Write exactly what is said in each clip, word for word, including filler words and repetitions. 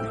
We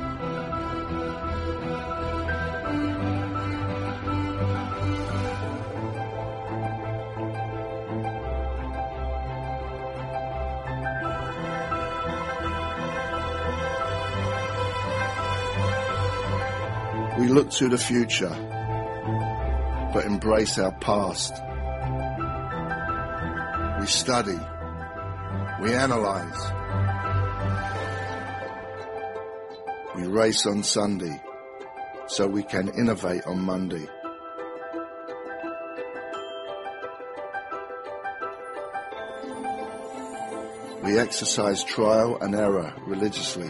We look to the future, but embrace our past. We study, we analyze, we race on Sunday, so we can innovate on Monday. We exercise trial and error religiously.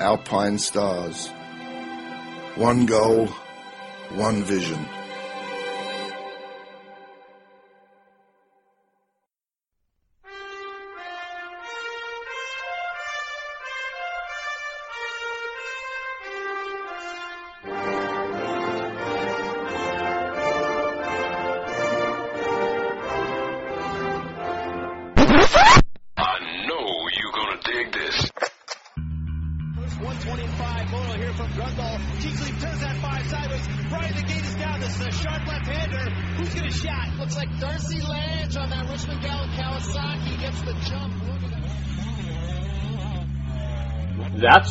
Alpine Stars. One goal, one vision. That's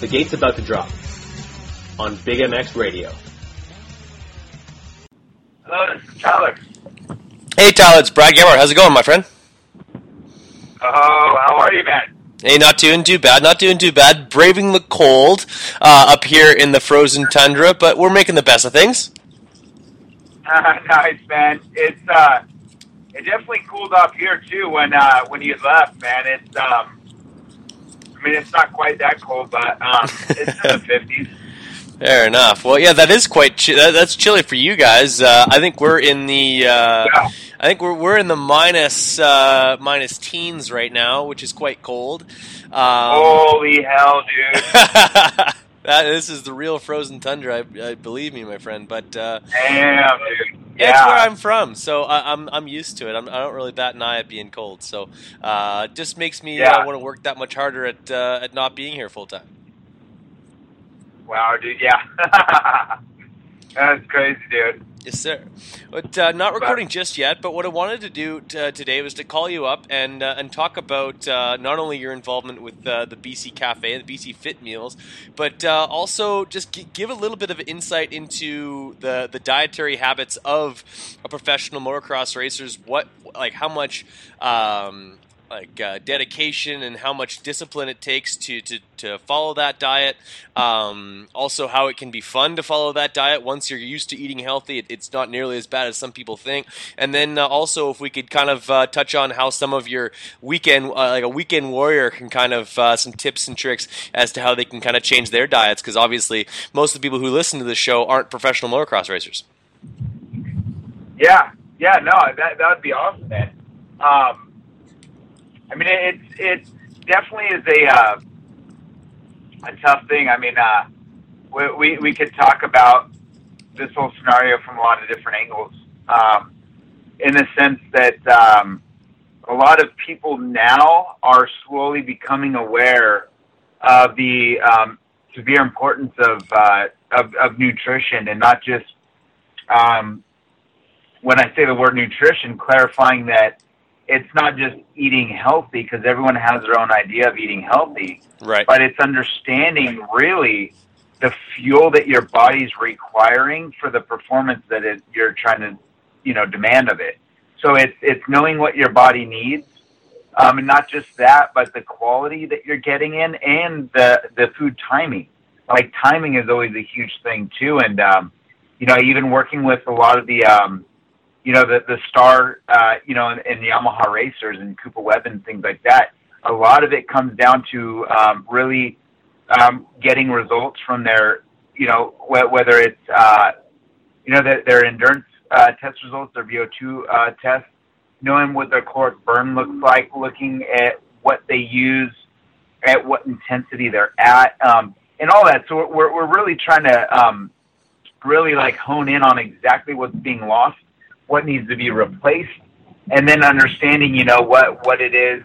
The gate's about to drop on Big M X Radio. Hello, this is Tyler. Hey, Tyler, it's Brad Gammer. How's it going, my friend? Oh, how are you, man? Hey, not doing too bad, not doing too bad. Braving the cold uh, up here in the frozen tundra, but we're making the best of things. Uh, nice, man. It's uh, it definitely cooled up here too when uh, when you left, man. It's um, I mean, it's not quite that cold, but um, it's in the fifties. Fair enough. Well, yeah, that is quite chi- that, that's chilly for you guys. Uh, I think we're in the uh, yeah. I think we're we're in the minus uh, minus teens right now, which is quite cold. Um, Holy hell, dude! that, this is the real frozen tundra. I, I believe me, my friend. But uh, damn, dude. Yeah. That's where I'm from, so I, I'm I'm used to it. I'm, I don't really bat an eye at being cold, so uh, it just makes me yeah. uh, want to work that much harder at uh, at not being here full time. Wow, dude, yeah. That's crazy, dude. Yes, sir. But uh, not recording but. just yet, but what I wanted to do t- uh, today was to call you up and uh, and talk about uh, not only your involvement with uh, the B C Cafe and the B C Fit Meals, but uh, also just g- give a little bit of insight into the, the dietary habits of a professional motocross racers, what, like how much... Um, like uh, dedication and how much discipline it takes to, to, to follow that diet. Um, also, how it can be fun to follow that diet. Once you're used to eating healthy, it, it's not nearly as bad as some people think. And then uh, also, if we could kind of uh, touch on how some of your weekend, uh, like a weekend warrior can kind of, uh, some tips and tricks as to how they can kind of change their diets. Because obviously, most of the people who listen to this show aren't professional motocross racers. Yeah. Yeah, no, that that would be awesome, man. Um, I mean, it, it definitely is a uh, a tough thing. I mean, uh, we, we we could talk about this whole scenario from a lot of different angles, um, in the sense that um, a lot of people now are slowly becoming aware of the um, severe importance of, uh, of of nutrition, and not just um, when I say the word nutrition, clarifying that it's not just eating healthy, because everyone has their own idea of eating healthy. Right. But it's understanding really the fuel that your body's requiring for the performance that it, you're trying to, you know, demand of it. So it's it's knowing what your body needs, um, and not just that, but the quality that you're getting in and the the food timing. Like timing is always a huge thing too, and um, you know, even working with a lot of the. Um, You know, the, the star, uh, you know, in, in the Yamaha Racers and Cooper Webb and things like that, a lot of it comes down to um, really um, getting results from their, you know, wh- whether it's, uh, you know, their, their endurance uh, test results, their V O two uh, tests, knowing what their caloric burn looks like, looking at what they use, at what intensity they're at, um, and all that. So we're, we're really trying to um, really, like, hone in on exactly what's being lost, what needs to be replaced, and then understanding, you know, what, what it is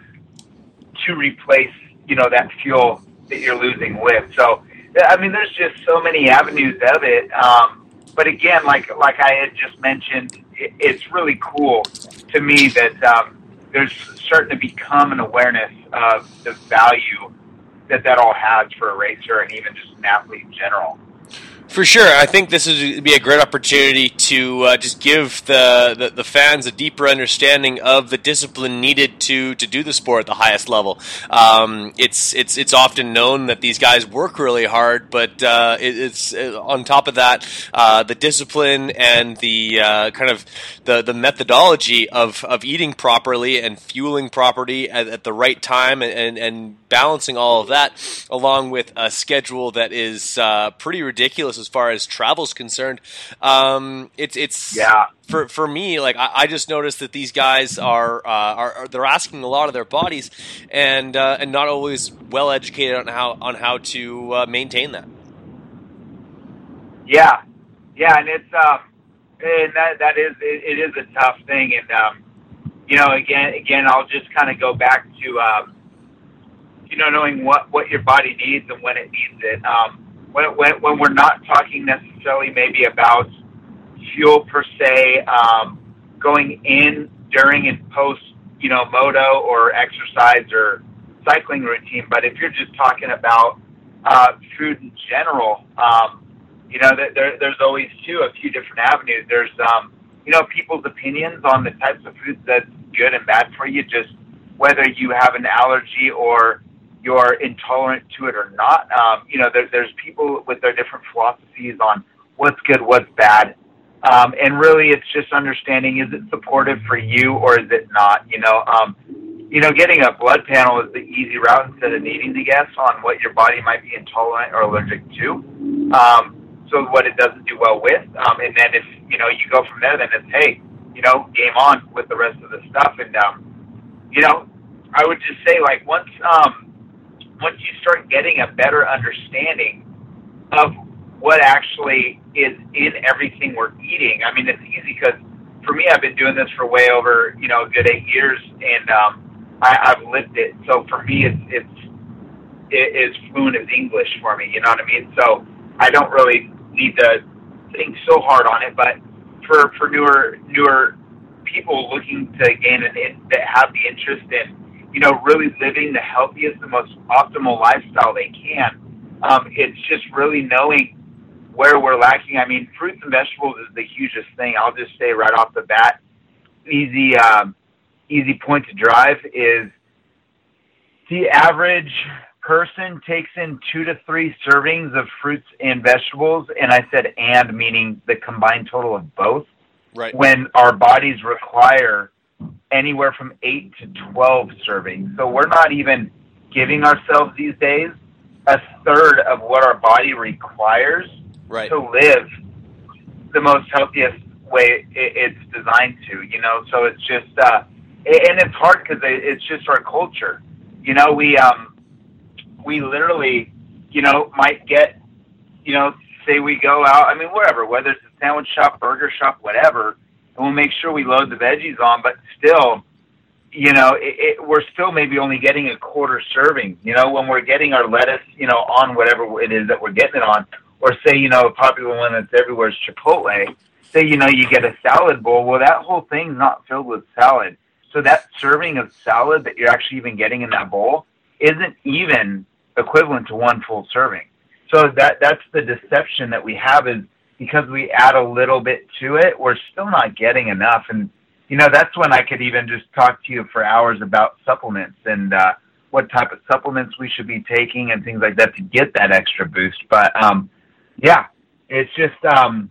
to replace, you know, that fuel that you're losing with. So, I mean, there's just so many avenues of it. Um, but again, like, like I had just mentioned, it, it's really cool to me that um, there's starting to become an awareness of the value that that all has for a racer and even just an athlete in general. For sure. I think this would be a great opportunity to uh, just give the, the, the fans a deeper understanding of the discipline needed to, to do the sport at the highest level. Um, it's it's it's often known that these guys work really hard, but uh, it, it's it, on top of that, uh, the discipline and the uh, kind of the, the methodology of, of eating properly and fueling properly at, at the right time and, and, and balancing all of that along with a schedule that is uh, pretty ridiculous as far as travel's concerned. Um, it's it's yeah. for for me, like I, I just noticed that these guys are, uh, are are they're asking a lot of their bodies, and uh, and not always well educated on how on how to uh, maintain that. Yeah, yeah, and it's um, and that that is it, it is a tough thing, and um, you know, again again, I'll just kind of go back to um, you know, knowing what, what your body needs and when it needs it. Um, When, when, when we're not talking necessarily maybe about fuel per se, um, going in during and post, you know, moto or exercise or cycling routine, but if you're just talking about uh, food in general, um, you know, there, there's always too a few different avenues. There's, um, you know, people's opinions on the types of foods that's good and bad for you, just whether you have an allergy or you're intolerant to it or not. Um, you know, there, there's people with their different philosophies on what's good, what's bad. Um, and really it's just understanding, is it supportive for you or is it not? You know, um, you know, getting a blood panel is the easy route instead of needing to guess on what your body might be intolerant or allergic to. Um, so what it doesn't do well with. Um, and then if, you know, you go from there, then it's, hey, you know, game on with the rest of the stuff. And, um, you know, I would just say like once, um, once you start getting a better understanding of what actually is in everything we're eating. I mean, it's easy because for me, I've been doing this for way over, you know, a good eight years and, um, I, I've lived it. So for me, it's, it's, it is fluent as English for me. You know what I mean? So I don't really need to think so hard on it, but for, for newer, newer people looking to gain an in, that have the interest in, you know, really living the healthiest, the most optimal lifestyle they can. Um, it's just really knowing where we're lacking. I mean, fruits and vegetables is the hugest thing. I'll just say right off the bat, easy, um, easy point to drive is the average person takes in two to three servings of fruits and vegetables. And I said, and meaning the combined total of both, right? When our bodies require anywhere from eight to twelve servings. So we're not even giving ourselves these days a third of what our body requires. Right. To live the most healthiest way it's designed to, you know. So it's just, uh, and it's hard because it's just our culture. You know, we um, we literally, you know, might get, you know, say we go out, I mean, wherever, whether it's a sandwich shop, burger shop, whatever, and we'll make sure we load the veggies on, but still, you know, it, it, we're still maybe only getting a quarter serving, you know, when we're getting our lettuce, you know, on whatever it is that we're getting it on. Or say, you know, a popular one that's everywhere is Chipotle. Say, you know, you get a salad bowl. Well, that whole thing's not filled with salad. So that serving of salad that you're actually even getting in that bowl isn't even equivalent to one full serving. So that that's the deception that we have, is because we add a little bit to it, we're still not getting enough. And, you know, that's when I could even just talk to you for hours about supplements and uh, what type of supplements we should be taking and things like that to get that extra boost. But, um, yeah, it's just, um,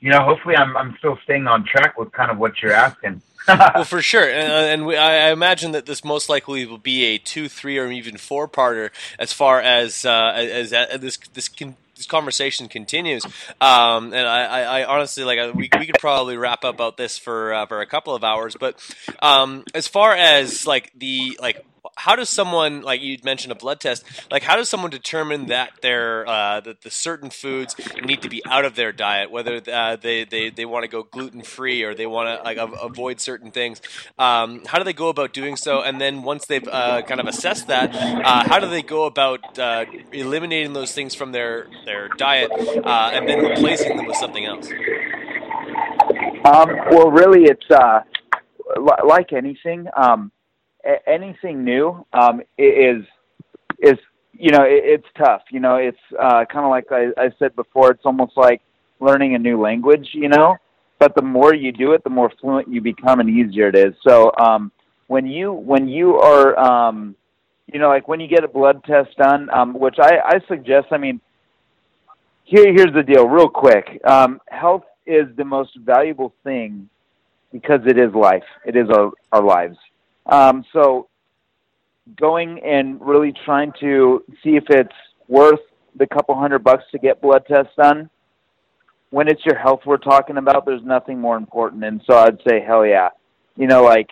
you know, hopefully I'm I'm still staying on track with kind of what you're asking. Well, for sure. And, and we, I imagine that this most likely will be a two, three, or even four-parter as far as uh, as, as this this can this conversation continues, um, and I, I, I honestly, like, we, we could probably wrap up about this for uh, for a couple of hours. But um, as far as like the like, how does someone, like you mentioned a blood test, like how does someone determine that they're uh, that the certain foods need to be out of their diet, whether uh, they they, they want to go gluten free or they want to like avoid certain things? Um, how do they go about doing so? And then once they've uh, kind of assessed that, uh, how do they go about uh, eliminating those things from their their diet uh, and then replacing them with something else? Um, well, really, it's uh, li- like anything. Um, a- anything new um, is is you know it- it's tough. You know, it's uh, kind of like I-, I said before. It's almost like learning a new language. You know, but the more you do it, the more fluent you become, and easier it is. So um, when you when you are um, you know, like when you get a blood test done, um, which I-, I suggest. I mean. Here, here's the deal, real quick. Um, health is the most valuable thing because it is life. It is our, our lives. Um, so going and really trying to see if it's worth the couple hundred bucks to get blood tests done, when it's your health we're talking about, there's nothing more important. And so I'd say, hell yeah. You know, like,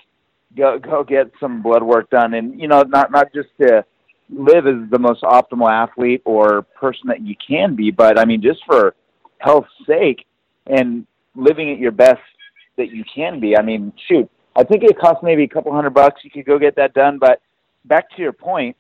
go go get some blood work done. And, you know, not not just to live as the most optimal athlete or person that you can be, but I mean, just for health's sake and living at your best that you can be. I mean, shoot, I think it costs maybe a couple hundred bucks. You could go get that done. But back to your point,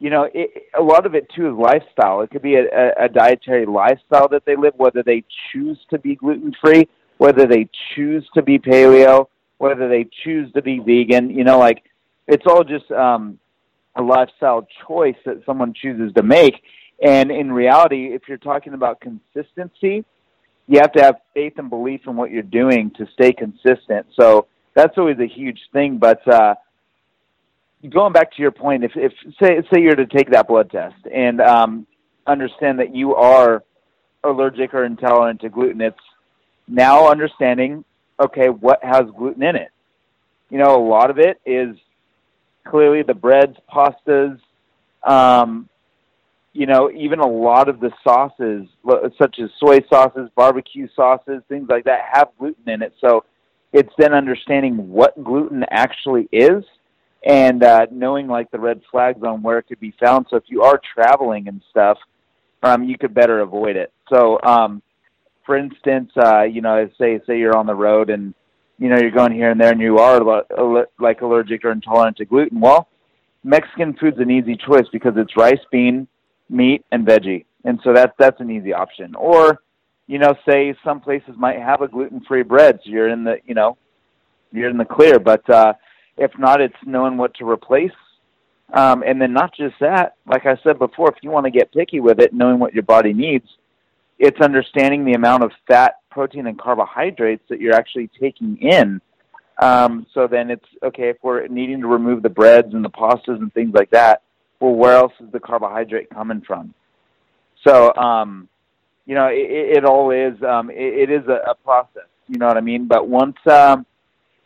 you know, it, a lot of it too is lifestyle. It could be a, a dietary lifestyle that they live, whether they choose to be gluten-free, whether they choose to be paleo, whether they choose to be vegan, you know, like it's all just, um, a lifestyle choice that someone chooses to make. And in reality, if you're talking about consistency, you have to have faith and belief in what you're doing to stay consistent. So that's always a huge thing. But uh, going back to your point, if, if say say you're to take that blood test and um, understand that you are allergic or intolerant to gluten, it's now understanding, okay, what has gluten in it? You know, a lot of it is clearly the breads, pastas, um, you know, even a lot of the sauces, such as soy sauces, barbecue sauces, things like that, have gluten in it. So it's then understanding what gluten actually is and uh, knowing, like, the red flags on where it could be found. So if you are traveling and stuff, um, you could better avoid it. So, um, for instance, uh, you know, say say you're on the road and, you know, you're going here and there and you are, like, allergic or intolerant to gluten. Well, Mexican food's an easy choice because it's rice, bean, meat, and veggie. And so that's, that's an easy option. Or, you know, say some places might have a gluten-free bread, so you're in the, you know, you're in the clear. But uh, if not, it's knowing what to replace. Um, and then not just that, like I said before, if you want to get picky with it, knowing what your body needs, it's understanding the amount of fat, protein, and carbohydrates that you're actually taking in. Um, so then it's, okay, if we're needing to remove the breads and the pastas and things like that, well, where else is the carbohydrate coming from? So, um, you know, it, it all is, um, it, it is a, a process, you know what I mean? But once, um,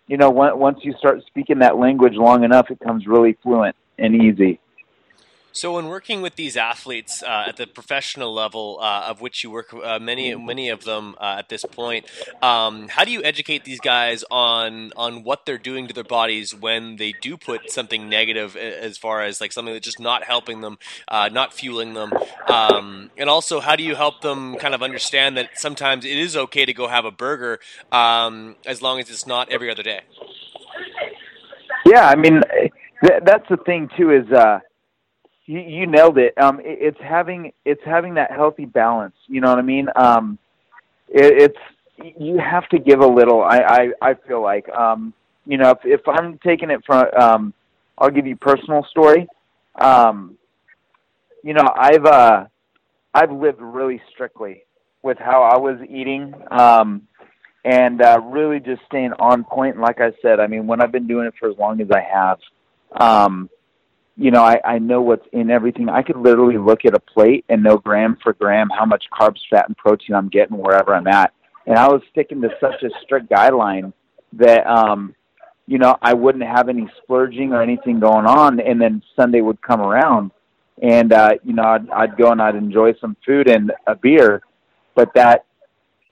you know, once, once you start speaking that language long enough, it becomes really fluent and easy. So when working with these athletes uh, at the professional level, uh, of which you work uh, many many of them uh, at this point, um, how do you educate these guys on on what they're doing to their bodies when they do put something negative, as far as like something that's just not helping them, uh, not fueling them? Um, and also, how do you help them kind of understand that sometimes it is okay to go have a burger um, as long as it's not every other day? Yeah, I mean, th- that's the thing, too, is uh, – You, you nailed it. Um, it. It's having it's having that healthy balance. You know what I mean? Um, it, it's you have to give a little. I I, I feel like um, you know if, if I'm taking it from, um, I'll give you a personal story. Um, you know I've uh, I've lived really strictly with how I was eating um, and uh, really just staying on point. And like I said, I mean when I've been doing it for as long as I have. Um, You know, I, I know what's in everything. I could literally look at a plate and know gram for gram how much carbs, fat, and protein I'm getting wherever I'm at. And I was sticking to such a strict guideline that, um, you know, I wouldn't have any splurging or anything going on. And then Sunday would come around and, uh, you know, I'd, I'd go and I'd enjoy some food and a beer. But that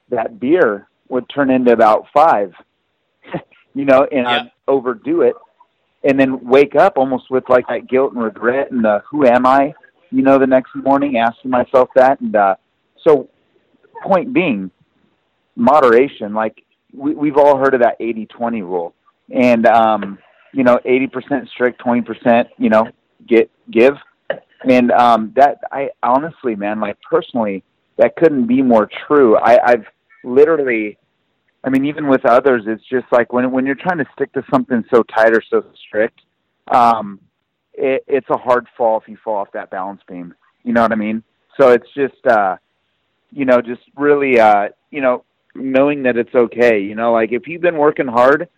that beer would turn into about five, you know, and yeah. I'd overdo it. And then wake up almost with like that guilt and regret and the who am I, you know, the next morning asking myself that. And uh, so point being, moderation, like we, we've all heard of that eighty twenty rule. And, um, you know, eighty percent strict, twenty percent, you know, get give. And um, that I honestly, man, like personally, that couldn't be more true. I, I've literally... I mean, even with others, it's just like when when you're trying to stick to something so tight or so strict, um, it, it's a hard fall if you fall off that balance beam. You know what I mean? So it's just, uh, you know, just really, uh, you know, knowing that it's okay. You know, like if you've been working hard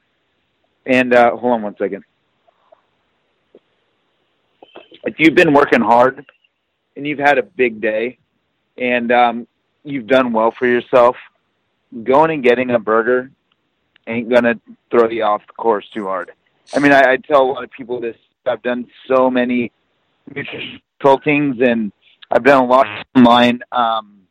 and uh, hold on one second. If you've been working hard and you've had a big day and um, you've done well for yourself, going and getting a burger ain't going to throw you off the course too hard. I mean, I, I tell a lot of people this. I've done so many nutrition consultings, and I've done a lot of online um,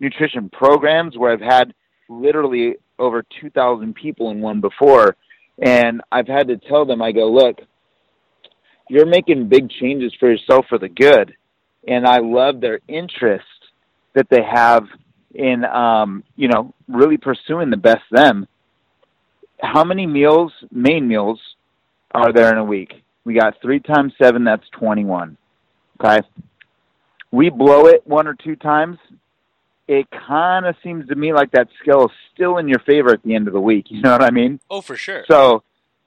nutrition programs where I've had literally over two thousand people in one before, and I've had to tell them, I go, look, you're making big changes for yourself for the good, and I love their interest that they have in, um, you know, really pursuing the best them. How many meals, main meals, are there in a week? We got three times seven, that's twenty-one, okay? We blow it one or two times. It kind of seems to me like that scale is still in your favor at the end of the week, you know what I mean? Oh, for sure. So,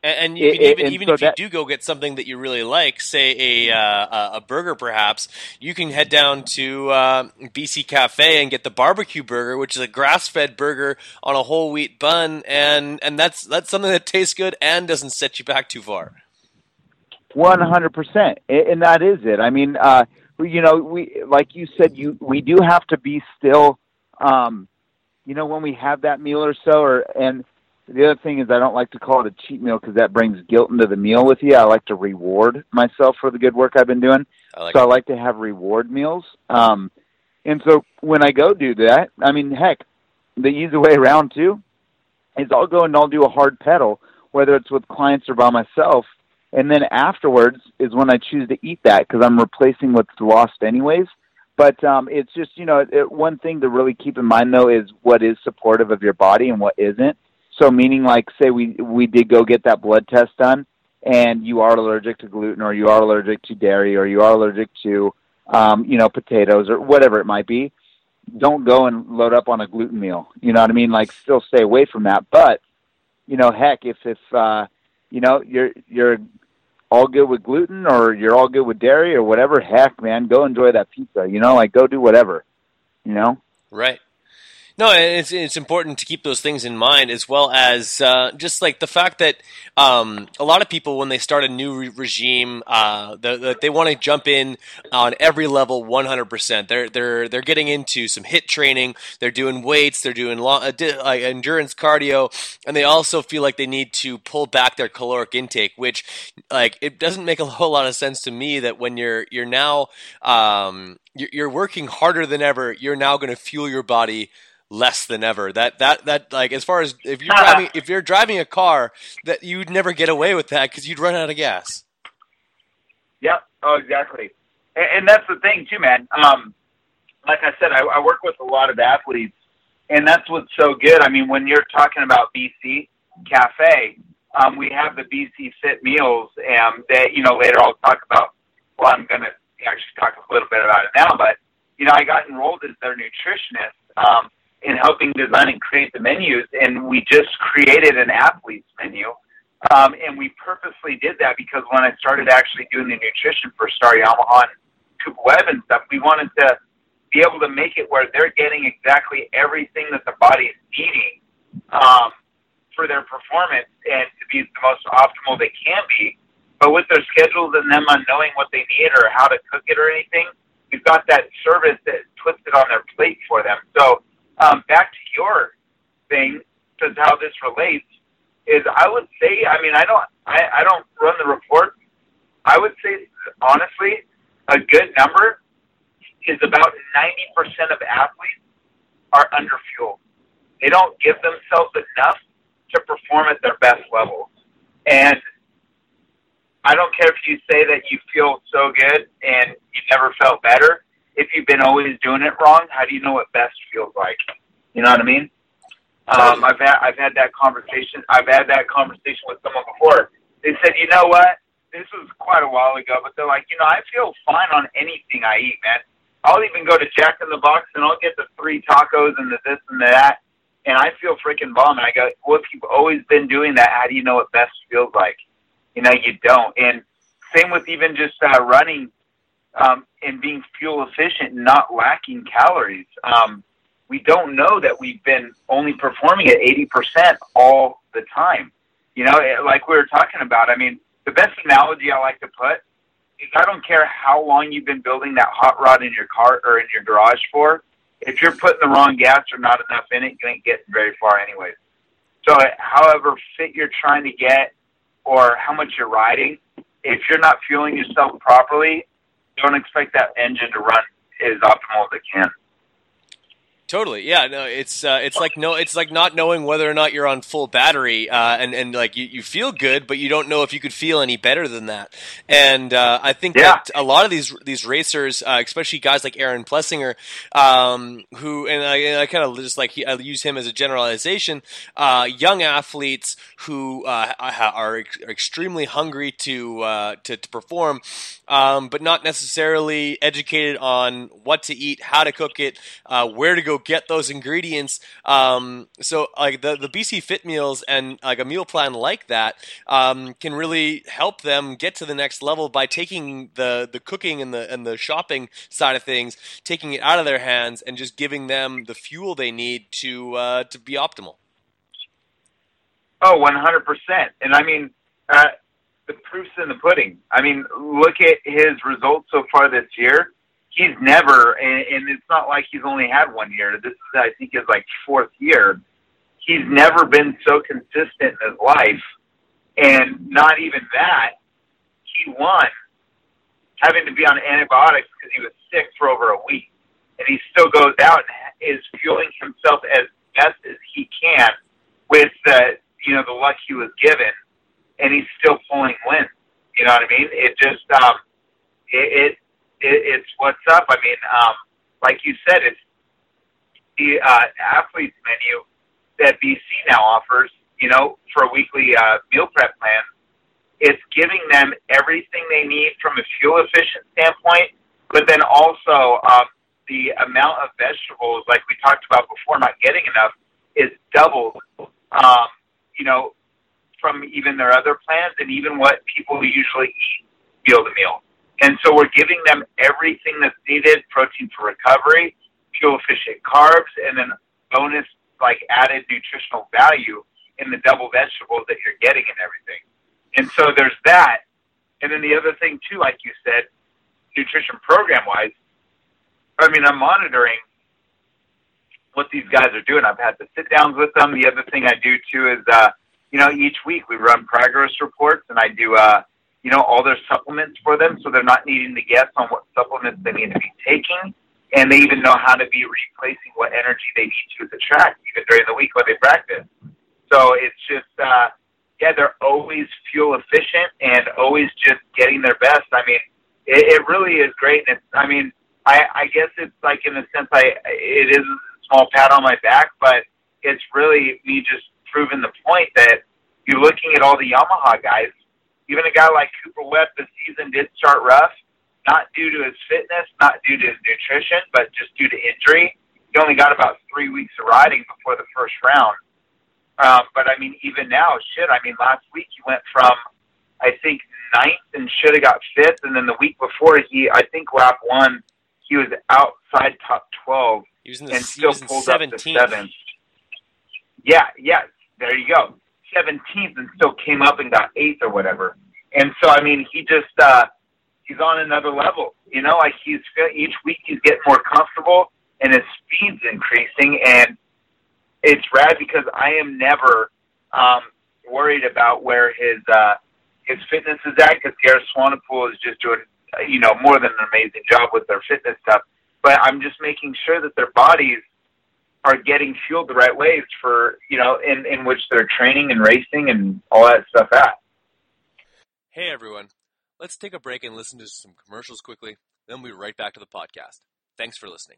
And you can it, even, it, even so if that, you do go get something that you really like, say a uh, a burger perhaps, you can head down to uh, B C Cafe and get the barbecue burger, which is a grass-fed burger on a whole wheat bun, and, and that's that's something that tastes good and doesn't set you back too far. one hundred percent, and that is it. I mean, uh, you know, we like you said, you we do have to be still, um, you know, when we have that meal or so, or and the other thing is I don't like to call it a cheat meal because that brings guilt into the meal with you. I like to reward myself for the good work I've been doing. I like so it. I like to have reward meals. Um, and so when I go do that, I mean, heck, the easy way around too is I'll go and I'll do a hard pedal, whether it's with clients or by myself. And then afterwards is when I choose to eat that because I'm replacing what's lost anyways. But um, it's just, you know, it, one thing to really keep in mind, though, is what is supportive of your body and what isn't. So meaning like, say we we did go get that blood test done and you are allergic to gluten or you are allergic to dairy or you are allergic to, um, you know, potatoes or whatever it might be. Don't go and load up on a gluten meal. You know what I mean? Like still stay away from that. But, you know, heck, if, if uh, you know, you're you're all good with gluten or you're all good with dairy or whatever, heck, man, go enjoy that pizza. You know, like go do whatever, you know? Right. No, it's it's important to keep those things in mind, as well as uh, just like the fact that um, a lot of people, when they start a new re- regime, uh, the, the, they want to jump in on every level one hundred percent. They're they're they're getting into some HIIT training, they're doing weights, they're doing long, uh, di- uh, endurance cardio, and they also feel like they need to pull back their caloric intake, which like it doesn't make a whole lot of sense to me that when you're you're now um, you're working harder than ever, you're now going to fuel your body less than ever. That that that like as far as if you're driving if you're driving a car, that you'd never get away with that because you'd run out of gas. Yep. Oh, exactly. And, and that's the thing too, man. Um, like I said, I, I work with a lot of athletes, and that's what's so good. I mean, when you're talking about B C Cafe, um, we have the B C Fit Meals, and that you know later I'll talk about. Well, I'm going to actually talk a little bit about it now, but you know I got enrolled as their nutritionist. Um, in helping design and create the menus, and we just created an athlete's menu. Um, and we purposely did that because when I started actually doing the nutrition for Star Yamaha and Cooper Webb and stuff, we wanted to be able to make it where they're getting exactly everything that the body is needing um, for their performance and to be the most optimal they can be. But with their schedules and them on knowing what they need or how to cook it or anything, we've got that service that puts it on their plate for them. So, Um, back to your thing, because how this relates is, I would say, I mean, I don't, I, I don't run the report. I would say, honestly, a good number is about ninety percent of athletes are under fuel. They don't give themselves enough to perform at their best level. And I don't care if you say that you feel so good and you never felt better. If you've been always doing it wrong, how do you know what best feels like? You know what I mean? Um, I've had I've had that conversation. I've had that conversation with someone before. They said, you know what? This was quite a while ago, but they're like, you know, I feel fine on anything I eat, man. I'll even go to Jack in the Box and I'll get the three tacos and the this and the that, and I feel freaking bomb. And I go, well, if you've always been doing that, how do you know what best feels like? You know, you don't. And same with even just uh, running. Um, and being fuel efficient, not lacking calories. Um, we don't know that we've been only performing at eighty percent all the time. You know, it, like we were talking about, I mean, the best analogy I like to put is I don't care how long you've been building that hot rod in your car or in your garage for. If you're putting the wrong gas or not enough in it, you ain't getting very far anyways. So however fit you're trying to get or how much you're riding, if you're not fueling yourself properly, don't expect that engine to run as optimal as it can. Totally, yeah. No, it's uh, it's like no, it's like not knowing whether or not you're on full battery, uh, and and like you, you feel good, but you don't know if you could feel any better than that. And uh, I think yeah. that a lot of these these racers, uh, especially guys like Aaron Plessinger, um, who and I, and I kind of just like he, I use him as a generalization. Uh, young athletes who uh, are, ex- are extremely hungry to uh, to, to perform, um, but not necessarily educated on what to eat, how to cook it, uh, where to go go get those ingredients. Um, so like the, the B C Fit Meals and like a meal plan like that um, can really help them get to the next level by taking the the cooking and the and the shopping side of things, taking it out of their hands and just giving them the fuel they need to uh, to be optimal. Oh, one hundred percent. And I mean, uh, the proof's in the pudding. I mean, look at his results so far this year. He's never, and, and it's not like he's only had one year. This is, I think, his like fourth year. He's never been so consistent in his life. And not even that, he won having to be on antibiotics because he was sick for over a week. And he still goes out and is fueling himself as best as he can with the, you know, the luck he was given, and he's still pulling wins. You know what I mean? It just, um, it, it, it it's what's up. I mean, um, like you said, it's the uh, athlete's menu that B C now offers, you know, for a weekly uh, meal prep plan. It's giving them everything they need from a fuel-efficient standpoint, but then also um, the amount of vegetables, like we talked about before, not getting enough, is doubled, um, you know, from even their other plans and even what people usually eat meal to meal. And so we're giving them everything that's needed, protein for recovery, fuel-efficient carbs, and then bonus, like, added nutritional value in the double vegetables that you're getting and everything. And so there's that. And then the other thing, too, like you said, nutrition program-wise, I mean, I'm monitoring what these guys are doing. I've had the sit-downs with them. The other thing I do, too, is, uh, you know, each week we run progress reports, and I do, uh, you know, all their supplements for them, so they're not needing to guess on what supplements they need to be taking, and they even know how to be replacing what energy they need to at the track, even during the week when they practice. So it's just, uh, yeah, they're always fuel-efficient and always just getting their best. I mean, it, it really is great, and it's, I mean, I, I guess it's like, in a sense, I it is a small pat on my back, but it's really me just proving the point that you're looking at all the Yamaha guys. Even a guy like Cooper Webb this season did start rough, not due to his fitness, not due to his nutrition, but just due to injury. He only got about three weeks of riding before the first round. Uh, but, I mean, even now, shit, I mean, last week he went from, I think, ninth and should have got fifth, and then the week before he, I think, lap one, he was outside top twelve and the, still pulled seventeenth. Up to seventh. Yeah, yeah, there you go. seventeenth and still came up and got eighth or whatever. And so, I mean, he just, uh, he's on another level. You know, like he's, each week he's getting more comfortable and his speed's increasing. And it's rad because I am never um, worried about where his uh, his fitness is at, because Gareth Swanepoel is just doing, you know, more than an amazing job with their fitness stuff. But I'm just making sure that their bodies are getting fueled the right ways for, you know, in, in which they're training and racing and all that stuff at. Hey, everyone. Let's take a break and listen to some commercials quickly. Then we'll be right back to the podcast. Thanks for listening.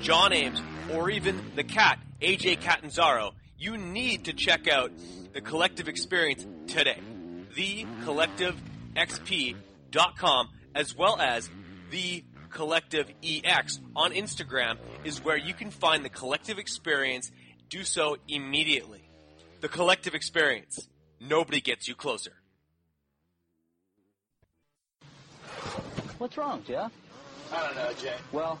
John Ames, or even the Cat, A J Catanzaro, you need to check out The Collective Experience today. the collective x p dot com, as well as The Collective E X on Instagram, is where you can find The Collective Experience. Do so immediately. The Collective Experience. Nobody gets you closer. What's wrong, Jeff? I don't know, Jay. Well,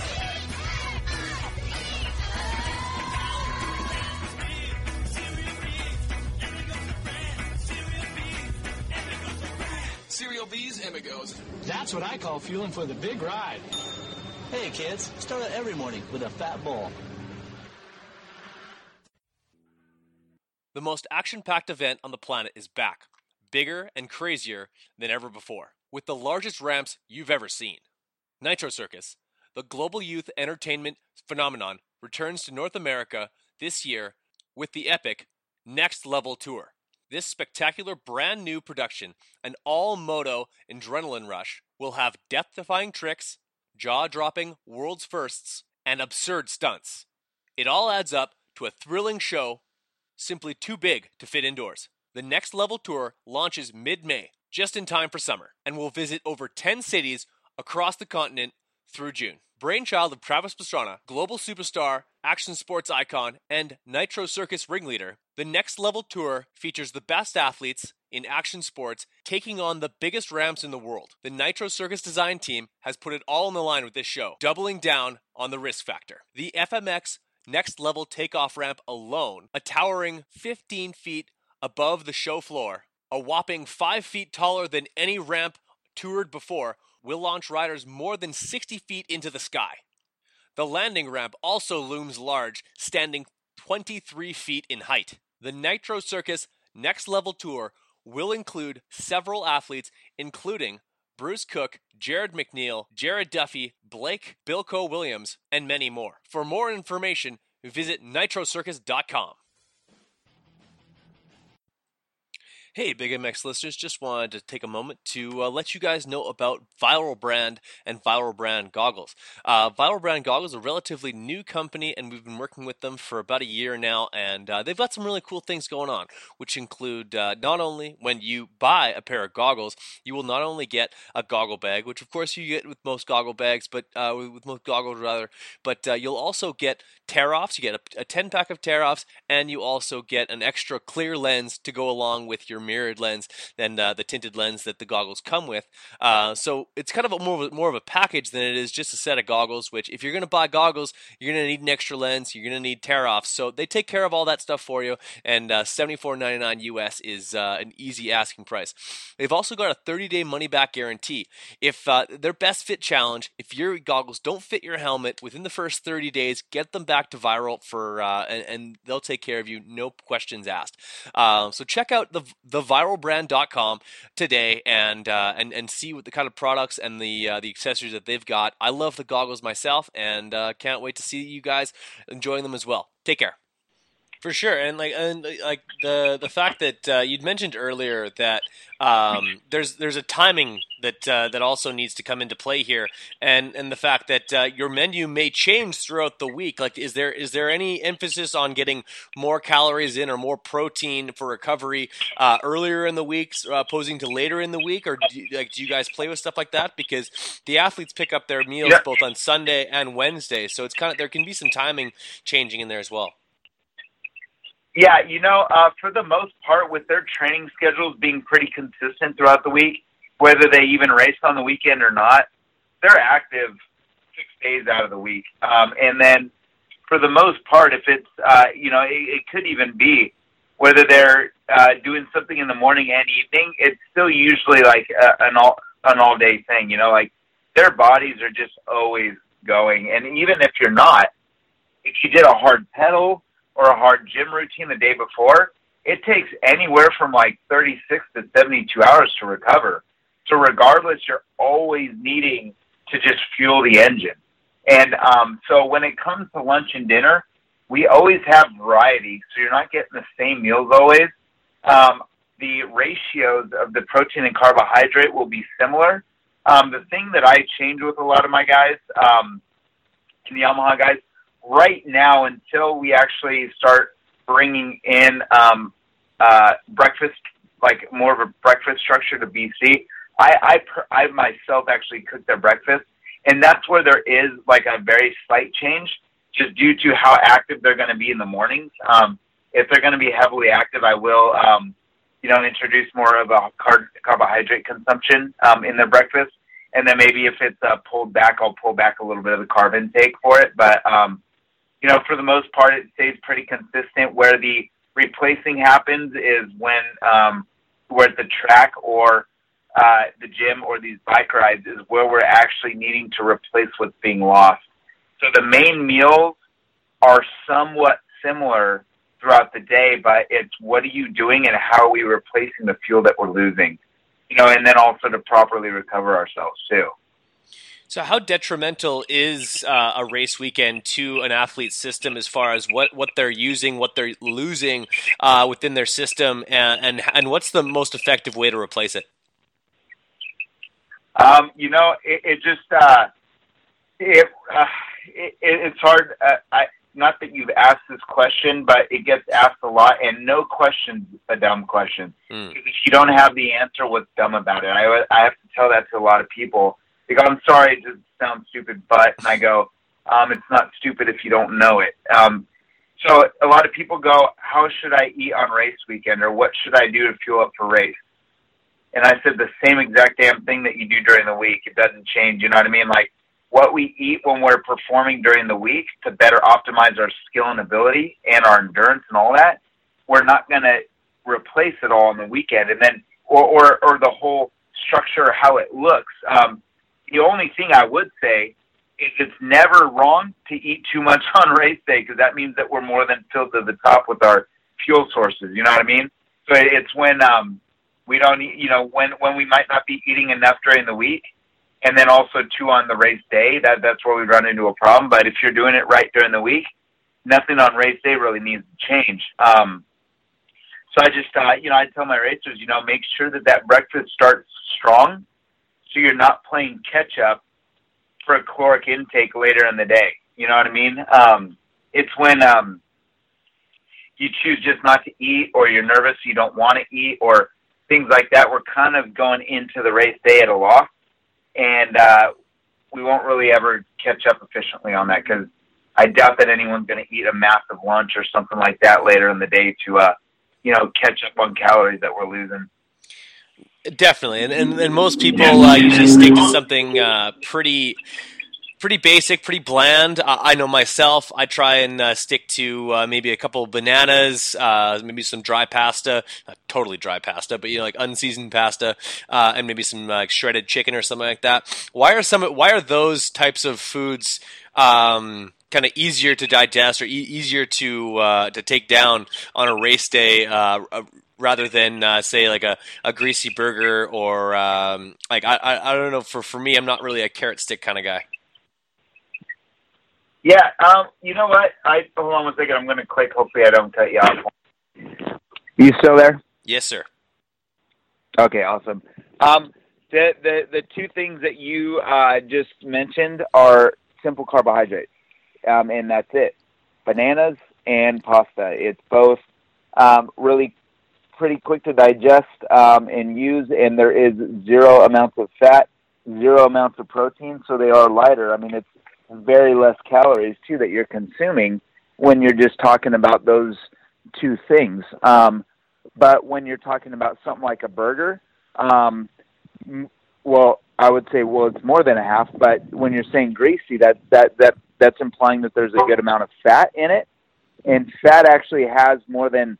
Cereal B's, Amigos. That's what I call fueling for the big ride. Hey, kids, start out every morning with a fat bowl. The most action-packed event on the planet is back, bigger and crazier than ever before, with the largest ramps you've ever seen. Nitro Circus, the global youth entertainment phenomenon, returns to North America this year with the epic Next Level Tour. This spectacular brand new production, an all-moto adrenaline rush, will have death-defying tricks, jaw-dropping world's firsts, and absurd stunts. It all adds up to a thrilling show simply too big to fit indoors. The Next Level Tour launches mid-May, just in time for summer, and will visit over ten cities across the continent through June. Brainchild of Travis Pastrana, global superstar, action sports icon, and Nitro Circus ringleader, the Next Level Tour features the best athletes in action sports taking on the biggest ramps in the world. The Nitro Circus design team has put it all on the line with this show, doubling down on the risk factor. The F M X Next Level Takeoff Ramp alone, a towering fifteen feet above the show floor, a whopping five feet taller than any ramp toured before, will launch riders more than sixty feet into the sky. The landing ramp also looms large, standing twenty-three feet in height. The Nitro Circus Next Level Tour will include several athletes, including Bruce Cook, Jared McNeil, Jared Duffy, Blake Bilko Williams, and many more. For more information, visit nitro circus dot com. Hey, Big M X listeners, just wanted to take a moment to uh, let you guys know about Viral Brand and Viral Brand Goggles. Uh, Viral Brand Goggles is a relatively new company, and we've been working with them for about a year now, and uh, they've got some really cool things going on, which include uh, not only when you buy a pair of goggles, you will not only get a goggle bag, which of course you get with most goggle bags, but uh, with most goggles rather, but uh, you'll also get tear-offs. You get a ten-pack of tear-offs, and you also get an extra clear lens to go along with your mirrored lens than uh, the tinted lens that the goggles come with. Uh, so it's kind of a more, of a, more of a package than it is just a set of goggles, which if you're going to buy goggles, you're going to need an extra lens, you're going to need tear-offs. So they take care of all that stuff for you, and uh, seventy-four ninety-nine U S is uh, an easy asking price. They've also got a thirty-day money-back guarantee. If uh, their best fit challenge, if your goggles don't fit your helmet within the first thirty days, get them back to Viral for, uh, and, and they'll take care of you, no questions asked. Uh, so check out the the viral brand dot com today and uh, and and see what the kind of products and the uh, the accessories that they've got. I love the goggles myself, and uh, can't wait to see you guys enjoying them as well. Take care. For sure, and like and like the the fact that uh, you'd mentioned earlier that um, there's there's a timing that uh, that also needs to come into play here, and and the fact that uh, your menu may change throughout the week. Like, is there is there any emphasis on getting more calories in or more protein for recovery uh, earlier in the week, uh, opposing to later in the week, or do you, like do you guys play with stuff like that? Because the athletes pick up their meals yeah. both on Sunday and Wednesday, so it's kind of there can be some timing changing in there as well. Yeah, you know, uh, for the most part, with their training schedules being pretty consistent throughout the week, whether they even race on the weekend or not, they're active six days out of the week. Um, and then for the most part, if it's, uh, you know, it, it could even be whether they're uh, doing something in the morning and evening, it's still usually like a, an all an all-day thing, you know, like their bodies are just always going. And even if you're not, if you did a hard pedal or a hard gym routine the day before, it takes anywhere from like thirty-six to seventy-two hours to recover. So regardless, you're always needing to just fuel the engine. And um, so when it comes to lunch and dinner, we always have variety, so you're not getting the same meals always. Um, the ratios of the protein and carbohydrate will be similar. Um, the thing that I change with a lot of my guys, um, to the Yamaha guys right now until we actually start bringing in um, uh, breakfast, like more of a breakfast structure to B C. I, I, I myself actually cook their breakfast, and that's where there is like a very slight change just due to how active they're going to be in the mornings. Um, if they're going to be heavily active, I will, um, you know, introduce more of a carb- carbohydrate consumption um, in their breakfast. And then maybe if it's uh, pulled back, I'll pull back a little bit of the carb intake for it. But, um, you know, for the most part, it stays pretty consistent. Where the replacing happens is when um, we're at the track or uh, the gym or these bike rides is where we're actually needing to replace what's being lost. So the main meals are somewhat similar throughout the day, but it's what are you doing and how are we replacing the fuel that we're losing? You know, and then also to properly recover ourselves too. So how detrimental is uh, a race weekend to an athlete's system as far as what, what they're using, what they're losing uh, within their system, and, and and what's the most effective way to replace it? Um, you know, it, it just uh, it, uh, it it's hard. Uh, I not that you've asked this question, but it gets asked a lot, and no question's a dumb question. Mm. If you don't have the answer, what's dumb about it? I I have to tell that to a lot of people. They go, I'm sorry, it just sounds stupid, but, and I go, um, it's not stupid if you don't know it. Um, so a lot of people go, how should I eat on race weekend, or what should I do to fuel up for race? And I said the same exact damn thing that you do during the week. It doesn't change, you know what I mean? Like, what we eat when we're performing during the week to better optimize our skill and ability and our endurance and all that, we're not going to replace it all on the weekend. And then, or, or, or the whole structure, how it looks. Um, the only thing I would say is it's never wrong to eat too much on race day, because that means that we're more than filled to the top with our fuel sources. You know what I mean? So it's when, um, we don't eat, you know, when, when we might not be eating enough during the week, and then also, too, on the race day, that, that's where we run into a problem. But if you're doing it right during the week, nothing on race day really needs to change. Um, so I just, uh, you know, I tell my racers, you know, make sure that that breakfast starts strong so you're not playing catch-up for a caloric intake later in the day. You know what I mean? Um, it's when um, you choose just not to eat, or you're nervous, you don't want to eat, or things like that. We're kind of going into the race day at a loss. And uh, we won't really ever catch up efficiently on that, because I doubt that anyone's going to eat a massive lunch or something like that later in the day to, uh, you know, catch up on calories that we're losing. Definitely. And and, and most people uh, usually stick to something uh, pretty pretty basic, pretty bland. Uh, I know myself, I try and uh, stick to uh, maybe a couple of bananas, uh, maybe some dry pasta, not totally dry pasta, but you know, like unseasoned pasta, uh, and maybe some uh, shredded chicken or something like that. Why are some? Why are those types of foods um, kind of easier to digest or e- easier to uh, to take down on a race day uh, rather than uh, say like a, a greasy burger or um, like I, I I don't know. For for me, I'm not really a carrot stick kind of guy. Yeah, um, you know what? I hold on one second. I'm going to click. Hopefully I don't cut you off. Are you still there? Yes, sir. Okay, awesome. Um, the, the the two things that you uh, just mentioned are simple carbohydrates, um, and that's it. Bananas and pasta. It's both um, really pretty quick to digest um, and use, and there is zero amounts of fat, zero amounts of protein, so they are lighter. I mean, it's very less calories too that you're consuming when you're just talking about those two things. Um, but when you're talking about something like a burger, um, well, I would say, well, it's more than a half, but when you're saying greasy, that, that, that that's implying that there's a good amount of fat in it. And fat actually has more than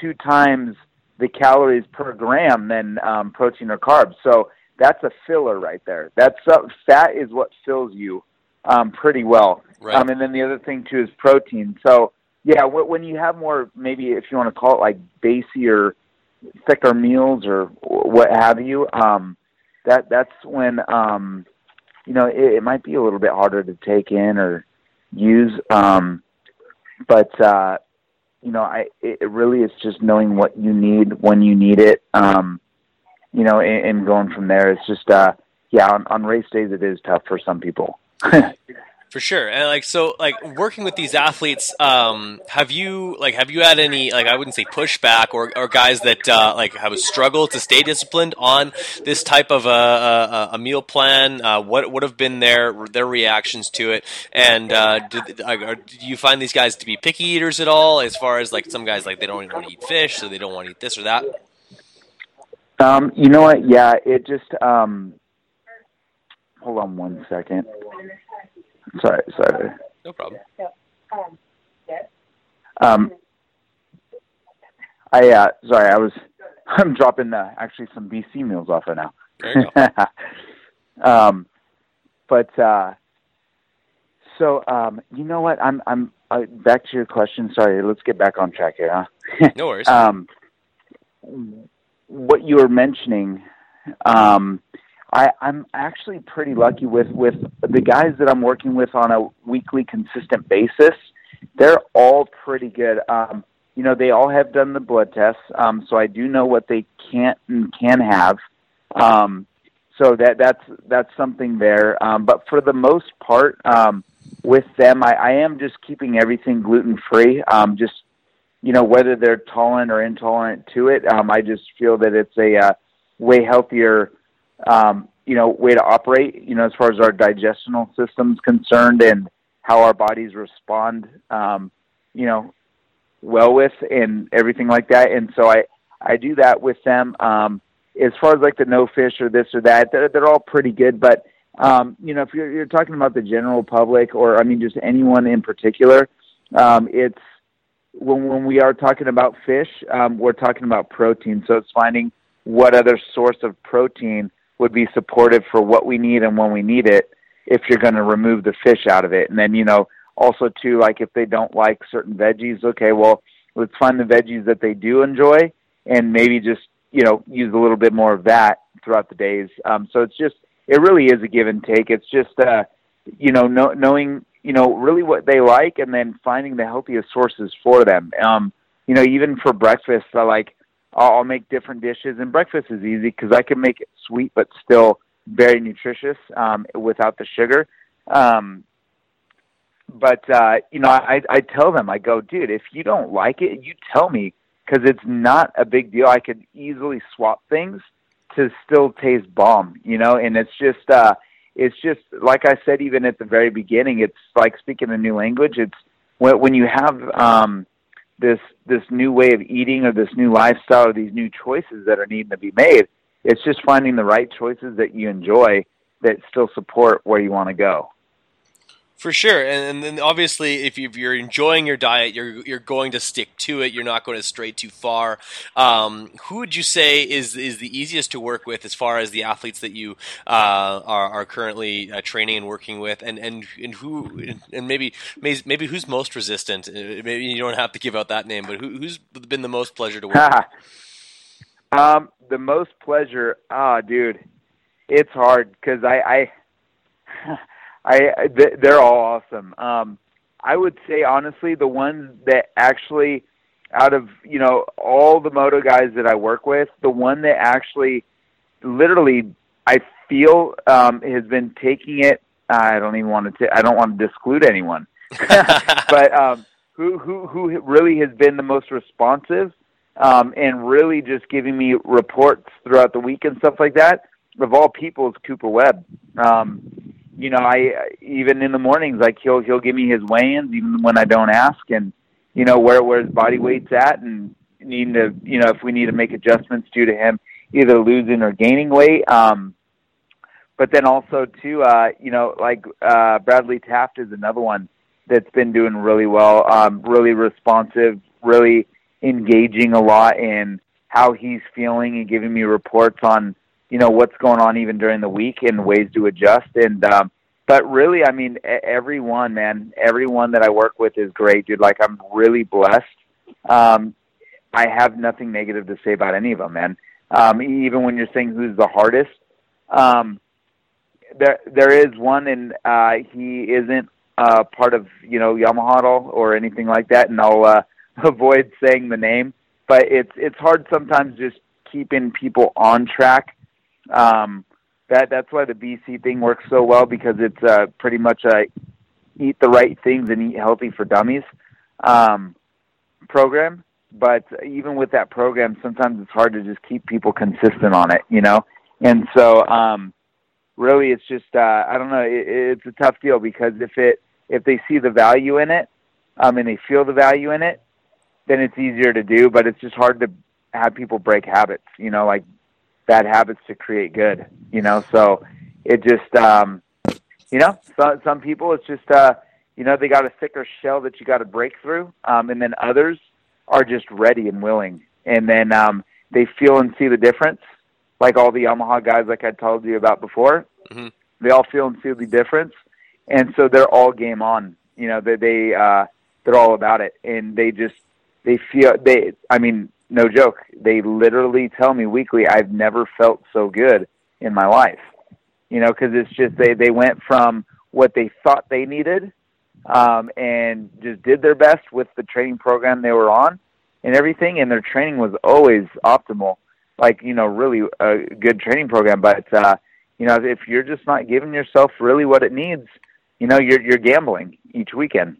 two times the calories per gram than um, protein or carbs. So that's a filler right there. That's uh, fat is what fills you Um, pretty well. Right. Um, and then the other thing, too, is protein. So, yeah, w- when you have more, maybe if you want to call it like basey or thicker meals or what have you, um, that that's when, um, you know, it, it might be a little bit harder to take in or use. Um, but, uh, you know, I it really is just knowing what you need when you need it, um, you know, and, and going from there. It's just, uh, yeah, on, on race days it is tough for some people. For sure. And like, so like working with these athletes, um, have you, like, have you had any, like, I wouldn't say pushback or, or guys that, uh, like have a struggle to stay disciplined on this type of a, a, a meal plan? Uh, what would have been their, their reactions to it? And, uh, did, uh, do you find these guys to be picky eaters at all? As far as like some guys, like they don't even want to eat fish, so they don't want to eat this or that. Um, you know what? Yeah, it just, um, hold on one second. Sorry, sorry. No problem. Um, I, uh, sorry, I was, I'm dropping, uh, actually some B C meals off right now. There you go. um, but, uh, so, um, you know what, I'm, I'm, uh, back to your question. Sorry, let's get back on track here, huh? No worries. Um, what you were mentioning, um, I, I'm actually pretty lucky with, with the guys that I'm working with on a weekly consistent basis. They're all pretty good. Um, you know, they all have done the blood tests, um, so I do know what they can't and can have. Um, so that that's that's something there. Um, but for the most part, um, with them, I, I am just keeping everything gluten-free. Um, just, you know, whether they're tolerant or intolerant to it, um, I just feel that it's a uh, way healthier Um, you know, way to operate, you know, as far as our digestional system's concerned and how our bodies respond, um, you know, well with and everything like that. And so I, I do that with them. Um, as far as like the no fish or this or that, they're, they're all pretty good. But, um, you know, if you're, you're talking about the general public or, I mean, just anyone in particular, um, it's when, when we are talking about fish, um, we're talking about protein. So it's finding what other source of protein would be supportive for what we need and when we need it if you're going to remove the fish out of it. And then, you know, also too, like if they don't like certain veggies, okay, well, let's find the veggies that they do enjoy and maybe just, you know, use a little bit more of that throughout the days. Um, so it's just, it really is a give and take. It's just, uh, you know, no, knowing, you know, really what they like and then finding the healthiest sources for them. Um, you know, even for breakfast, I like, I'll make different dishes, and breakfast is easy because I can make it sweet but still very nutritious um, without the sugar. Um, but, uh, you know, I, I tell them, I go, dude, if you don't like it, you tell me because it's not a big deal. I could easily swap things to still taste bomb, you know, and it's just, uh, it's just like I said, even at the very beginning, it's like speaking a new language. It's when, when you have um, – this this new way of eating or this new lifestyle or these new choices that are needing to be made, it's just finding the right choices that you enjoy that still support where you want to go. For sure. And, and then obviously if, you, if you're enjoying your diet, you're you're going to stick to it. You're not going to stray too far. Um, who would you say is is the easiest to work with as far as the athletes that you uh, are, are currently uh, training and working with? And, and, and who and maybe maybe who's most resistant? Maybe you don't have to give out that name, but who, who's been the most pleasure to work with? Um, the most pleasure? Ah, oh, dude, it's hard because I... I I, they're all awesome. Um, I would say, honestly, the ones that actually, out of, you know, all the moto guys that I work with, the one that actually literally I feel um, has been taking it. I don't even want to, t- I don't want to disclude anyone, but um, who, who, who really has been the most responsive um, and really just giving me reports throughout the week and stuff like that, of all people, is Cooper Webb. Um, You know, I even in the mornings, like he'll he'll give me his weigh-ins even when I don't ask, and you know where where his body weight's at, and needing to, you know, if we need to make adjustments due to him either losing or gaining weight. Um, but then also too, uh, you know, like uh, Bradley Taft is another one that's been doing really well, um, really responsive, really engaging a lot in how he's feeling and giving me reports on, you know, what's going on even during the week and ways to adjust. And, um, but really, I mean, everyone, man, everyone that I work with is great, dude. Like, I'm really blessed. Um, I have nothing negative to say about any of them, man. Um, even when you're saying who's the hardest, um, there, there is one, and, uh, he isn't, uh, part of, you know, Yamaha at all or anything like that. And I'll, uh, avoid saying the name, but it's, it's hard sometimes just keeping people on track. Um, that, that's why the B C thing works so well, because it's, uh, pretty much a eat the right things and eat healthy for dummies um, program. But even with that program, sometimes it's hard to just keep people consistent on it, you know? And so um, really it's just, uh, I don't know, it, it's a tough deal because if it, if they see the value in it um, and they feel the value in it, then it's easier to do, but it's just hard to have people break habits, you know, like bad habits to create good, you know? So it just, um, you know, so, some people it's just, uh, you know, they got a thicker shell that you got to break through. Um, and then others are just ready and willing. And then um, they feel and see the difference, like all the Yamaha guys like I told you about before. Mm-hmm. They all feel and see the difference. And so they're all game on. You know, they, they, uh, they're all about it. And they just, they feel, they, I mean, no joke. They literally tell me weekly, I've never felt so good in my life. You know, because it's just they, they went from what they thought they needed Um, and just did their best with the training program they were on and everything. And their training was always optimal, like, you know, really a good training program. But, uh, you know, if you're just not giving yourself really what it needs, you know, you're, you're gambling each weekend.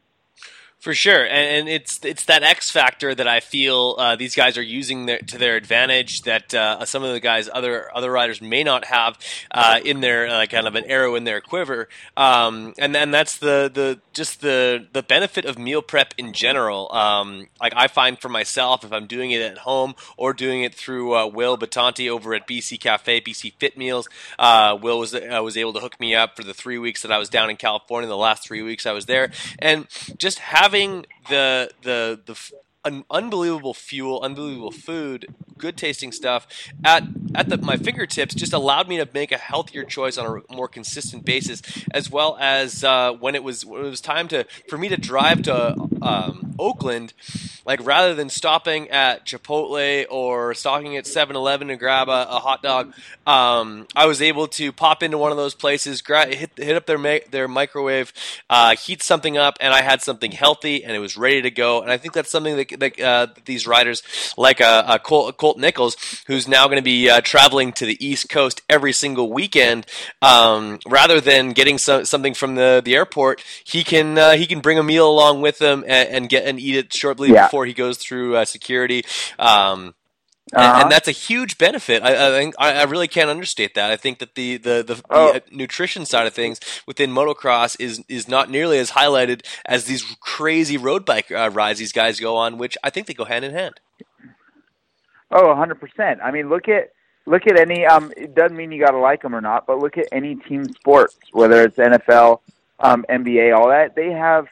For sure. And, and it's it's that X factor that I feel uh, these guys are using their, to their advantage that uh, some of the guys, other other riders may not have uh, in their uh, kind of an arrow in their quiver. Um, and then that's the, the just the, the benefit of meal prep in general. Um, like I find for myself, if I'm doing it at home or doing it through uh, Will Bertanti over at B C Cafe, B C Fit Meals, uh, Will was uh, was able to hook me up for the three weeks that I was down in California, the last three weeks I was there. And just having Having the the the un- unbelievable fuel, unbelievable food, good tasting stuff at at the, my fingertips just allowed me to make a healthier choice on a more consistent basis, as well as uh, when it was when it was time to for me to drive to um, Oakland. Like rather than stopping at Chipotle or stopping at seven eleven to grab a, a hot dog, um, I was able to pop into one of those places, grab, hit hit up their ma- their microwave, uh, heat something up, and I had something healthy and it was ready to go. And I think that's something that, that uh, these riders, like uh, uh, Col- Colt Nichols, who's now going to be uh, traveling to the East Coast every single weekend, um, rather than getting so- something from the, the airport, he can uh, he can bring a meal along with him and, and get and eat it shortly yeah. before he goes through uh, security. Um, Uh-huh. And, and that's a huge benefit. I, I think I really can't understate that. I think that the the, the, oh. the nutrition side of things within motocross is is not nearly as highlighted as these crazy road bike uh, rides these guys go on, which I think they go hand in hand. Oh, one hundred percent. I mean, look at look at any. Um, it doesn't mean you got to like them or not, but look at any team sports, whether it's N F L, um, N B A, all that. They have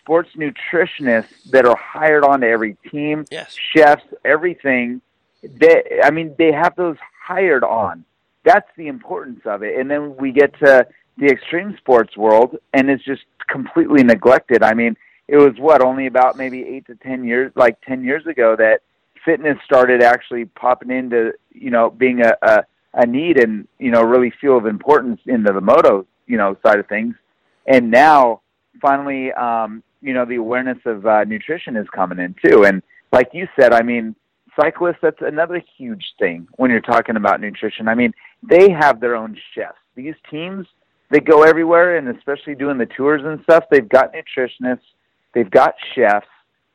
sports nutritionists that are hired onto every team, yes. chefs, everything. They, I mean, they have those hired on. That's the importance of it. And then we get to the extreme sports world, and it's just completely neglected. I mean, it was, what, only about maybe eight to ten years, like ten years ago, that fitness started actually popping into, you know, being a, a, a need and, you know, really feel of importance into the moto, you know, side of things. And now, finally, um, you know, the awareness of uh, nutrition is coming in, too. And like you said, I mean, cyclists, that's another huge thing when you're talking about nutrition. I mean, they have their own chefs. These teams, they go everywhere, and especially doing the tours and stuff, they've got nutritionists, they've got chefs,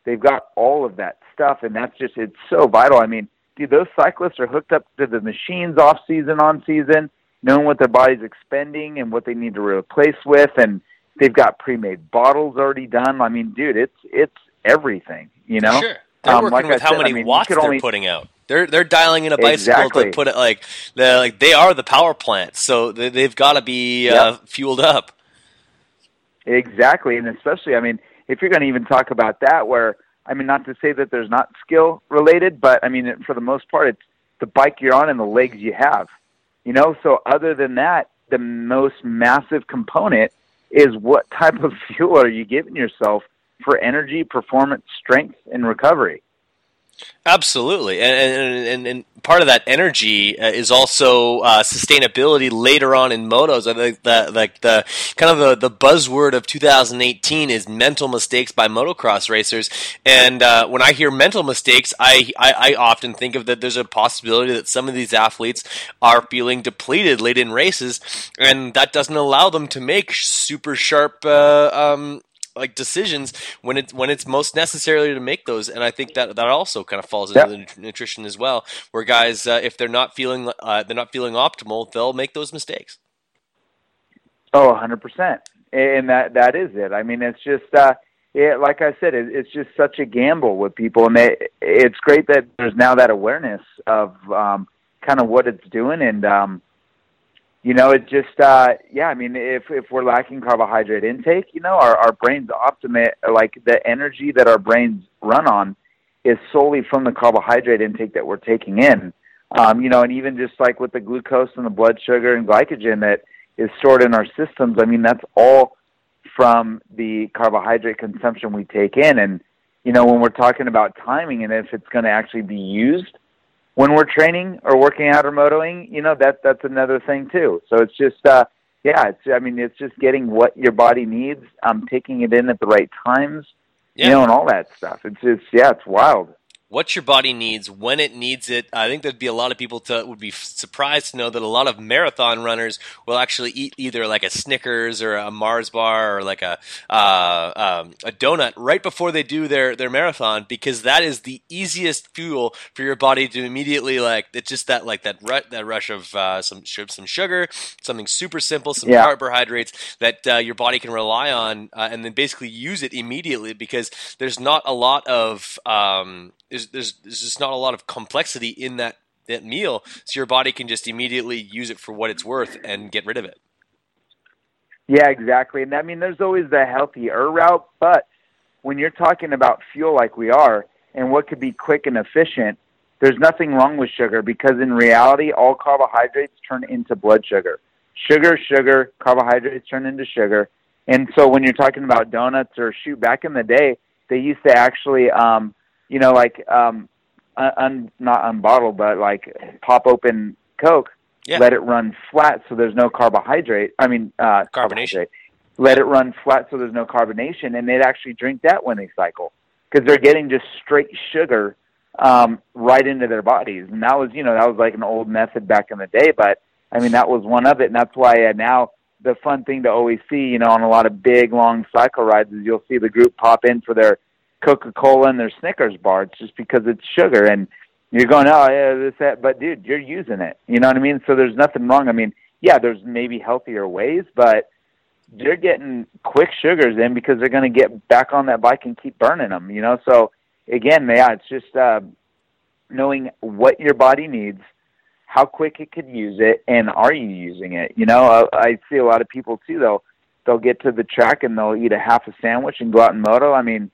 they've got all of that stuff, and that's just, it's so vital. I mean, dude, those cyclists are hooked up to the machines off-season, on-season, knowing what their body's expending and what they need to replace with, and they've got pre-made bottles already done. I mean, dude, it's it's everything, you know? Sure. They're working um, like with I how said, many I mean, watts they're only... putting out. They're they're dialing in a bicycle exactly. to put it like they like they are the power plant, so they, they've got to be yep. uh, fueled up. Exactly, and especially, I mean, if you're going to even talk about that, where I mean, not to say that there's not skill related, but I mean, for the most part, it's the bike you're on and the legs you have, you know. So other than that, the most massive component is what type of fuel are you giving yourself for energy, performance, strength, and recovery. Absolutely, and and, and and part of that energy uh, is also uh, sustainability later on in motos. I think that like the kind of the, the buzzword of two thousand eighteen is mental mistakes by motocross racers. And uh, when I hear mental mistakes, I, I I often think of that. There's a possibility that some of these athletes are feeling depleted late in races, and that doesn't allow them to make super sharp Uh, um, like decisions when it's when it's most necessary to make those. And I think that that also kind of falls into yep. the nutrition as well, where guys uh, if they're not feeling uh, they're not feeling optimal, they'll make those mistakes. Oh, one hundred percent. And that that is it. I mean, it's just uh it, like I said, it, it's just such a gamble with people, and they, it's great that there's now that awareness of um kind of what it's doing. And um You know, it just, uh, yeah, I mean, if, if we're lacking carbohydrate intake, you know, our, our brains optimize, like the energy that our brains run on is solely from the carbohydrate intake that we're taking in. Um, you know, and even just like with the glucose and the blood sugar and glycogen that is stored in our systems, I mean, that's all from the carbohydrate consumption we take in. And, you know, when we're talking about timing and if it's going to actually be used when we're training or working out or motoring, you know, that that's another thing too. So it's just, uh, yeah, it's, I mean, it's just getting what your body needs, um, taking it in at the right times, yeah. you know, and all that stuff. It's it's yeah, it's wild. What your body needs, when it needs it. I think there'd be a lot of people to would be surprised to know that a lot of marathon runners will actually eat either like a Snickers or a Mars bar or like a uh, um, a donut right before they do their, their marathon, because that is the easiest fuel for your body to immediately like. It's just that like that ru- that rush of uh, some some sugar, something super simple, some yeah. carbohydrates that uh, your body can rely on, uh, and then basically use it immediately, because there's not a lot of um, There's, there's there's just not a lot of complexity in that, that meal, so your body can just immediately use it for what it's worth and get rid of it. Yeah, exactly. And I mean, there's always the healthier route, but when you're talking about fuel like we are and what could be quick and efficient, there's nothing wrong with sugar, because in reality, all carbohydrates turn into blood sugar. Sugar, sugar, carbohydrates turn into sugar. And so when you're talking about donuts or shoot, back in the day, they used to actually um, – you know, like, um, un, not unbottled, but like pop open Coke, yeah. let it run flat so there's no carbohydrate. I mean, uh, carbonation. Let it run flat so there's no carbonation, and they'd actually drink that when they cycle, because they're getting just straight sugar um, right into their bodies. And that was, you know, that was like an old method back in the day, but I mean, that was one of it. And that's why uh, now the fun thing to always see, you know, on a lot of big, long cycle rides is you'll see the group pop in for their Coca-Cola and their Snickers bar. It's just because it's sugar, and you're going, oh yeah, this, that, but dude, you're using it, you know what I mean? So there's nothing wrong. I mean, yeah, there's maybe healthier ways, but they're getting quick sugars in because they're going to get back on that bike and keep burning them, you know? So again, yeah, it's just uh, knowing what your body needs, how quick it could use it, and are you using it? You know, I, I see a lot of people too, though, they'll get to the track and they'll eat a half a sandwich and go out and moto. I mean,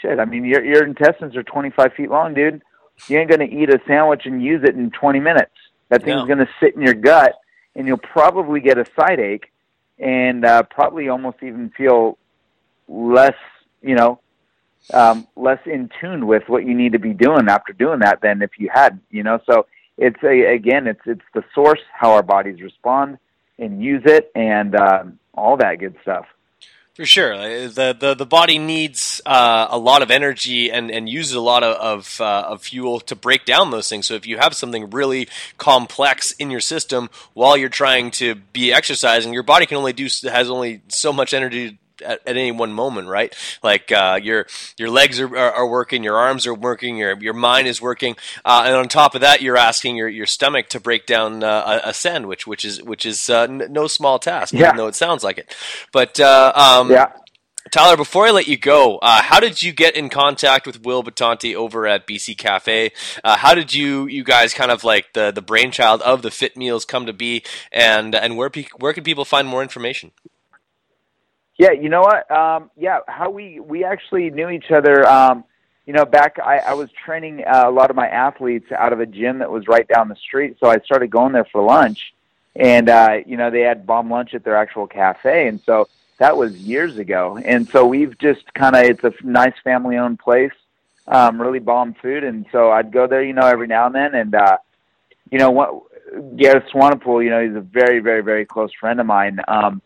shit, I mean, your your intestines are twenty-five feet long, dude. You ain't going to eat a sandwich and use it in twenty minutes. That thing's no. going to sit in your gut, and you'll probably get a side ache and uh, probably almost even feel less, you know, um, less in tune with what you need to be doing after doing that than if you had, you know. So it's a, again, it's it's the source, how our bodies respond and use it, and um, all that good stuff. For sure. The, the, the body needs uh, a lot of energy and, and uses a lot of of, uh, of fuel to break down those things. So if you have something really complex in your system while you're trying to be exercising, your body can only do has only so much energy at, at any one moment, right? Like uh, your your legs are, are, are working, your arms are working, your your mind is working, uh, and on top of that, you're asking your, your stomach to break down uh, a sandwich, which is which is uh, n- no small task, yeah. even though it sounds like it. But uh, um, yeah. Tyler, before I let you go, uh, how did you get in contact with Will Bertanti over at B C Cafe? Uh, how did you you guys kind of like the, the brainchild of the Fit Meals come to be, and and where pe- where can people find more information? Yeah, you know what? Um, yeah, how we, we actually knew each other, um, you know, back I, I was training uh, a lot of my athletes out of a gym that was right down the street, so I started going there for lunch, and, uh, you know, they had bomb lunch at their actual cafe, and so that was years ago, and so we've just kind of, it's a nice family-owned place, um, really bomb food. And so I'd go there, you know, every now and then. And, uh, you know, what, Gareth Swanepoel, you know, he's a very, very, very close friend of mine. Um,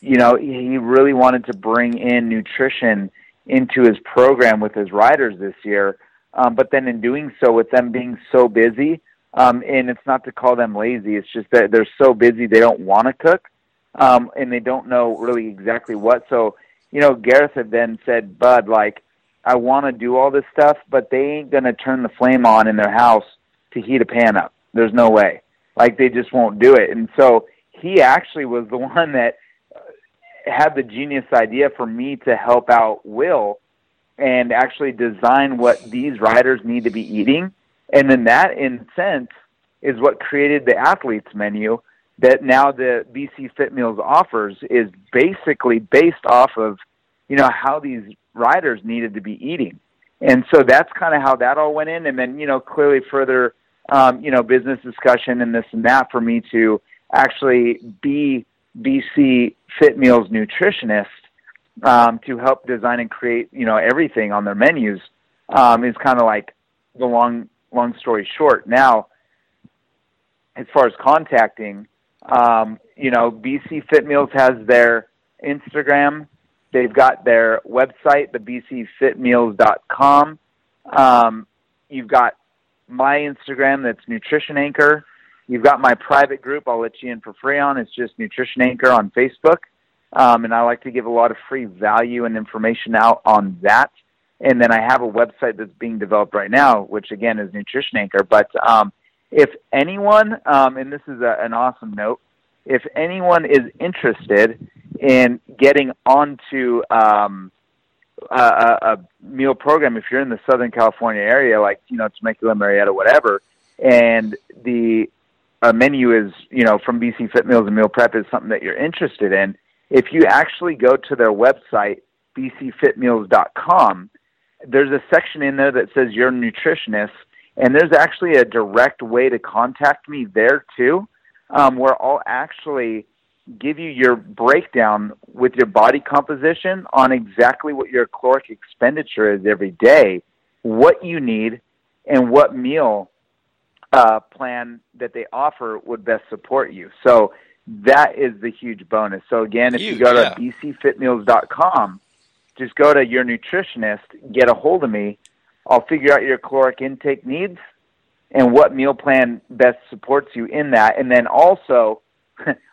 you know, he really wanted to bring in nutrition into his program with his riders this year. Um, but then in doing so, with them being so busy, um, and it's not to call them lazy, it's just that they're so busy they don't want to cook, um, and they don't know really exactly what. So, you know, Gareth had then said, Bud, like, I want to do all this stuff, but they ain't going to turn the flame on in their house to heat a pan up. There's no way. Like, they just won't do it. And so he actually was the one that had the genius idea for me to help out Will and actually design what these riders need to be eating. And then that, in a sense, is what created the athletes menu that now the B C Fit Meals offers, is basically based off of, you know, how these riders needed to be eating. And so that's kind of how that all went in. And then, you know, clearly further, um, you know, business discussion and this and that for me to actually be B C Fit Meals nutritionist, um, to help design and create, you know, everything on their menus, um, is kind of like the long, long story short. Now, as far as contacting, um, you know, B C Fit Meals has their Instagram. They've got their website, the b c fit meals dot com. Um, you've got my Instagram, that's Nutrition Anchor. You've got my private group I'll let you in for free on. It's just Nutrition Anchor on Facebook. Um, and I like to give a lot of free value and information out on that. And then I have a website that's being developed right now, which, again, is Nutrition Anchor. But um, if anyone, um, and this is a, an awesome note, if anyone is interested in getting onto um, a, a meal program, if you're in the Southern California area, like, you know, Temecula, Marietta, whatever, and the uh, menu is, you know, from B C Fit Meals and Meal Prep is something that you're interested in, if you actually go to their website, b c fit meals dot com, there's a section in there that says you're a nutritionist, and there's actually a direct way to contact me there too, um, where I'll actually give you your breakdown with your body composition on exactly what your caloric expenditure is every day, what you need, and what meal uh, plan that they offer would best support you. So that is the huge bonus. So, again, if you, you go to yeah. b c fit meals dot com, just go to your nutritionist, get a hold of me. I'll figure out your caloric intake needs and what meal plan best supports you in that. And then also,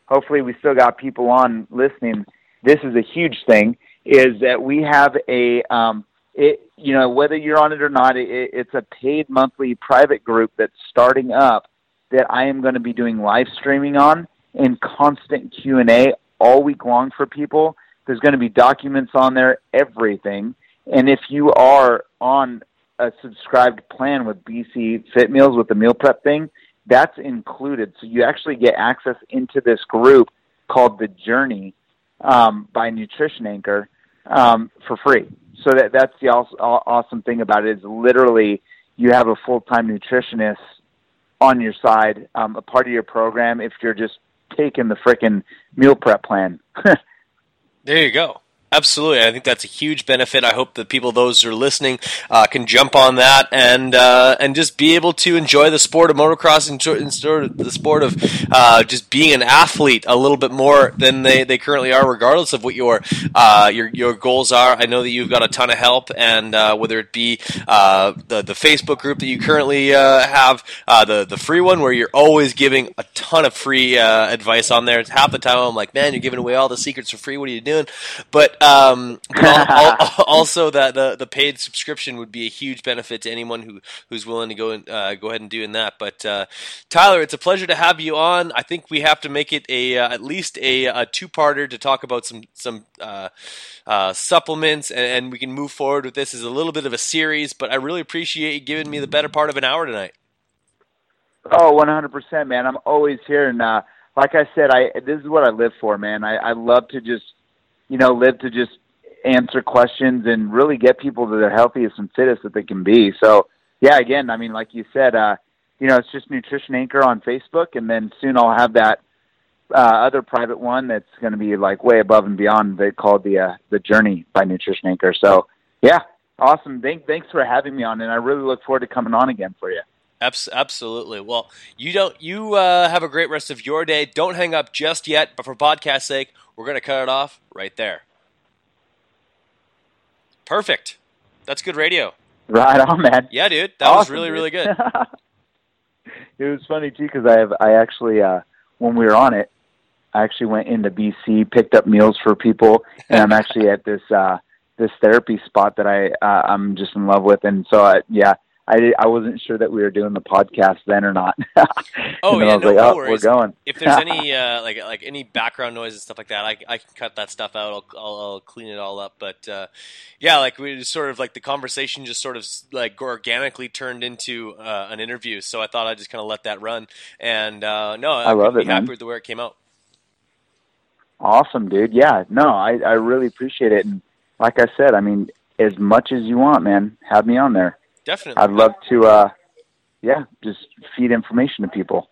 hopefully we still got people on listening. This is a huge thing, is that we have a, um, it, you know, whether you're on it or not, it, it's a paid monthly private group that's starting up that I am going to be doing live streaming on, in constant Q and A all week long for people. There's going to be documents on there, everything. And if you are on a subscribed plan with B C Fit Meals, with the meal prep thing, that's included. So you actually get access into this group called The Journey um, by Nutrition Anchor um, for free. So that that's the awesome thing about it, is literally you have a full-time nutritionist on your side, um, a part of your program if you're just taking the frickin' meal prep plan. There you go. Absolutely. I think that's a huge benefit. I hope that people, those who are listening, uh, can jump on that and uh, and just be able to enjoy the sport of motocross and sort of the sport of uh, just being an athlete a little bit more than they, they currently are, regardless of what your, uh, your your goals are. I know that you've got a ton of help, and uh, whether it be uh, the, the Facebook group that you currently uh, have, uh, the, the free one where you're always giving a ton of free uh, advice on there. It's half the time I'm like, man, you're giving away all the secrets for free. What are you doing? But Um, also, that the, the paid subscription would be a huge benefit to anyone who, who's willing to go and uh, go ahead and do in that. But uh, Tyler, it's a pleasure to have you on. I think we have to make it a uh, at least a, a two parter to talk about some some uh, uh, supplements, and, and we can move forward with this as a little bit of a series. But I really appreciate you giving me the better part of an hour tonight. Oh, one hundred percent, man. I'm always here, and uh, like I said, I this is what I live for, man. I, I love to just, you know, live to just answer questions and really get people to their healthiest and fittest that they can be. So, yeah, again, I mean, like you said, uh, you know, it's just Nutrition Anchor on Facebook, and then soon I'll have that uh, other private one that's going to be, like, way above and beyond. They called the uh, the Journey by Nutrition Anchor. So, yeah, Awesome. Thank, thanks for having me on, and I really look forward to coming on again for you. Absolutely. Well, you don't. You uh, have a great rest of your day. Don't hang up just yet, but for podcast sake, we're going to cut it off right there. Perfect. That's good radio. Right on, man. Yeah, dude. That awesome, was really, dude. really good. It was funny, too, because I, have, I actually, uh, when we were on it, I actually went into B C, picked up meals for people, and I'm actually at this uh, this therapy spot that I, uh, I'm just in love with. And so, I, yeah, I, did, I wasn't sure that we were doing the podcast then or not. oh, yeah, no, like, no oh, worries. We're going. If there's any uh, like like any background noise and stuff like that, I, I can cut that stuff out. I'll, I'll, I'll clean it all up. But, uh, yeah, like we just sort of like the conversation just sort of like organically turned into uh, an interview. So I thought I'd just kind of let that run. And, uh, no, I, I love couldn't it, be happy man. with the way it came out. Awesome, dude. Yeah, no, I, I really appreciate it. And like I said, I mean, as much as you want, man, have me on there. Definitely. I'd love to, uh, yeah, just feed information to people.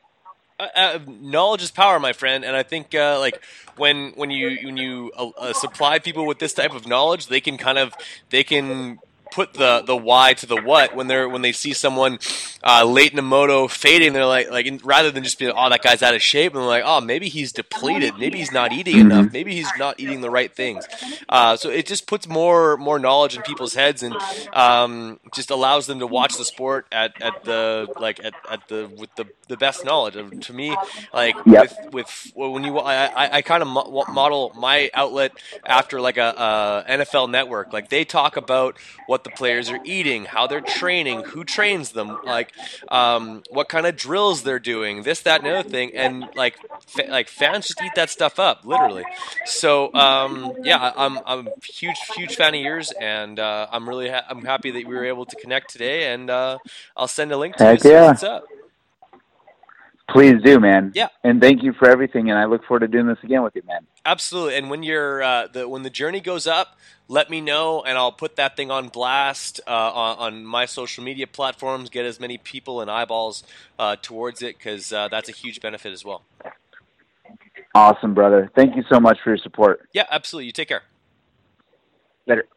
Uh, uh, knowledge is power, my friend. And I think, uh, like when when you when you uh, supply people with this type of knowledge, they can kind of they can put the, the why to the what when they're when they see someone uh, late in a moto fading. They're like like rather than just being oh that guy's out of shape, and they're like oh maybe he's depleted, maybe he's not eating mm-hmm. enough, maybe he's not eating the right things. Uh, so it just puts more more knowledge in people's heads and um, just allows them to watch the sport at, at the like at, at the with the, the best knowledge. And to me, like yep. with with well, when you I I, I kind of mo- model my outlet after like a, a N F L Network. Like they talk about what the players are eating, how they're training, who trains them, like um, what kind of drills they're doing, this, that, and other thing, and like fa- like fans just eat that stuff up, literally. So um, yeah, I'm I'm a huge huge fan of yours, and uh, I'm really ha- I'm happy that we were able to connect today, and uh, I'll send a link to Heck you. Yeah. What's up? Please do, man. Yeah, and thank you for everything, and I look forward to doing this again with you, man. Absolutely, and when you're uh, the when the journey goes up, let me know, and I'll put that thing on blast uh, on, on my social media platforms. Get as many people and eyeballs uh, towards it, because uh, that's a huge benefit as well. Awesome, brother. Thank you so much for your support. Yeah, absolutely. You take care. Later.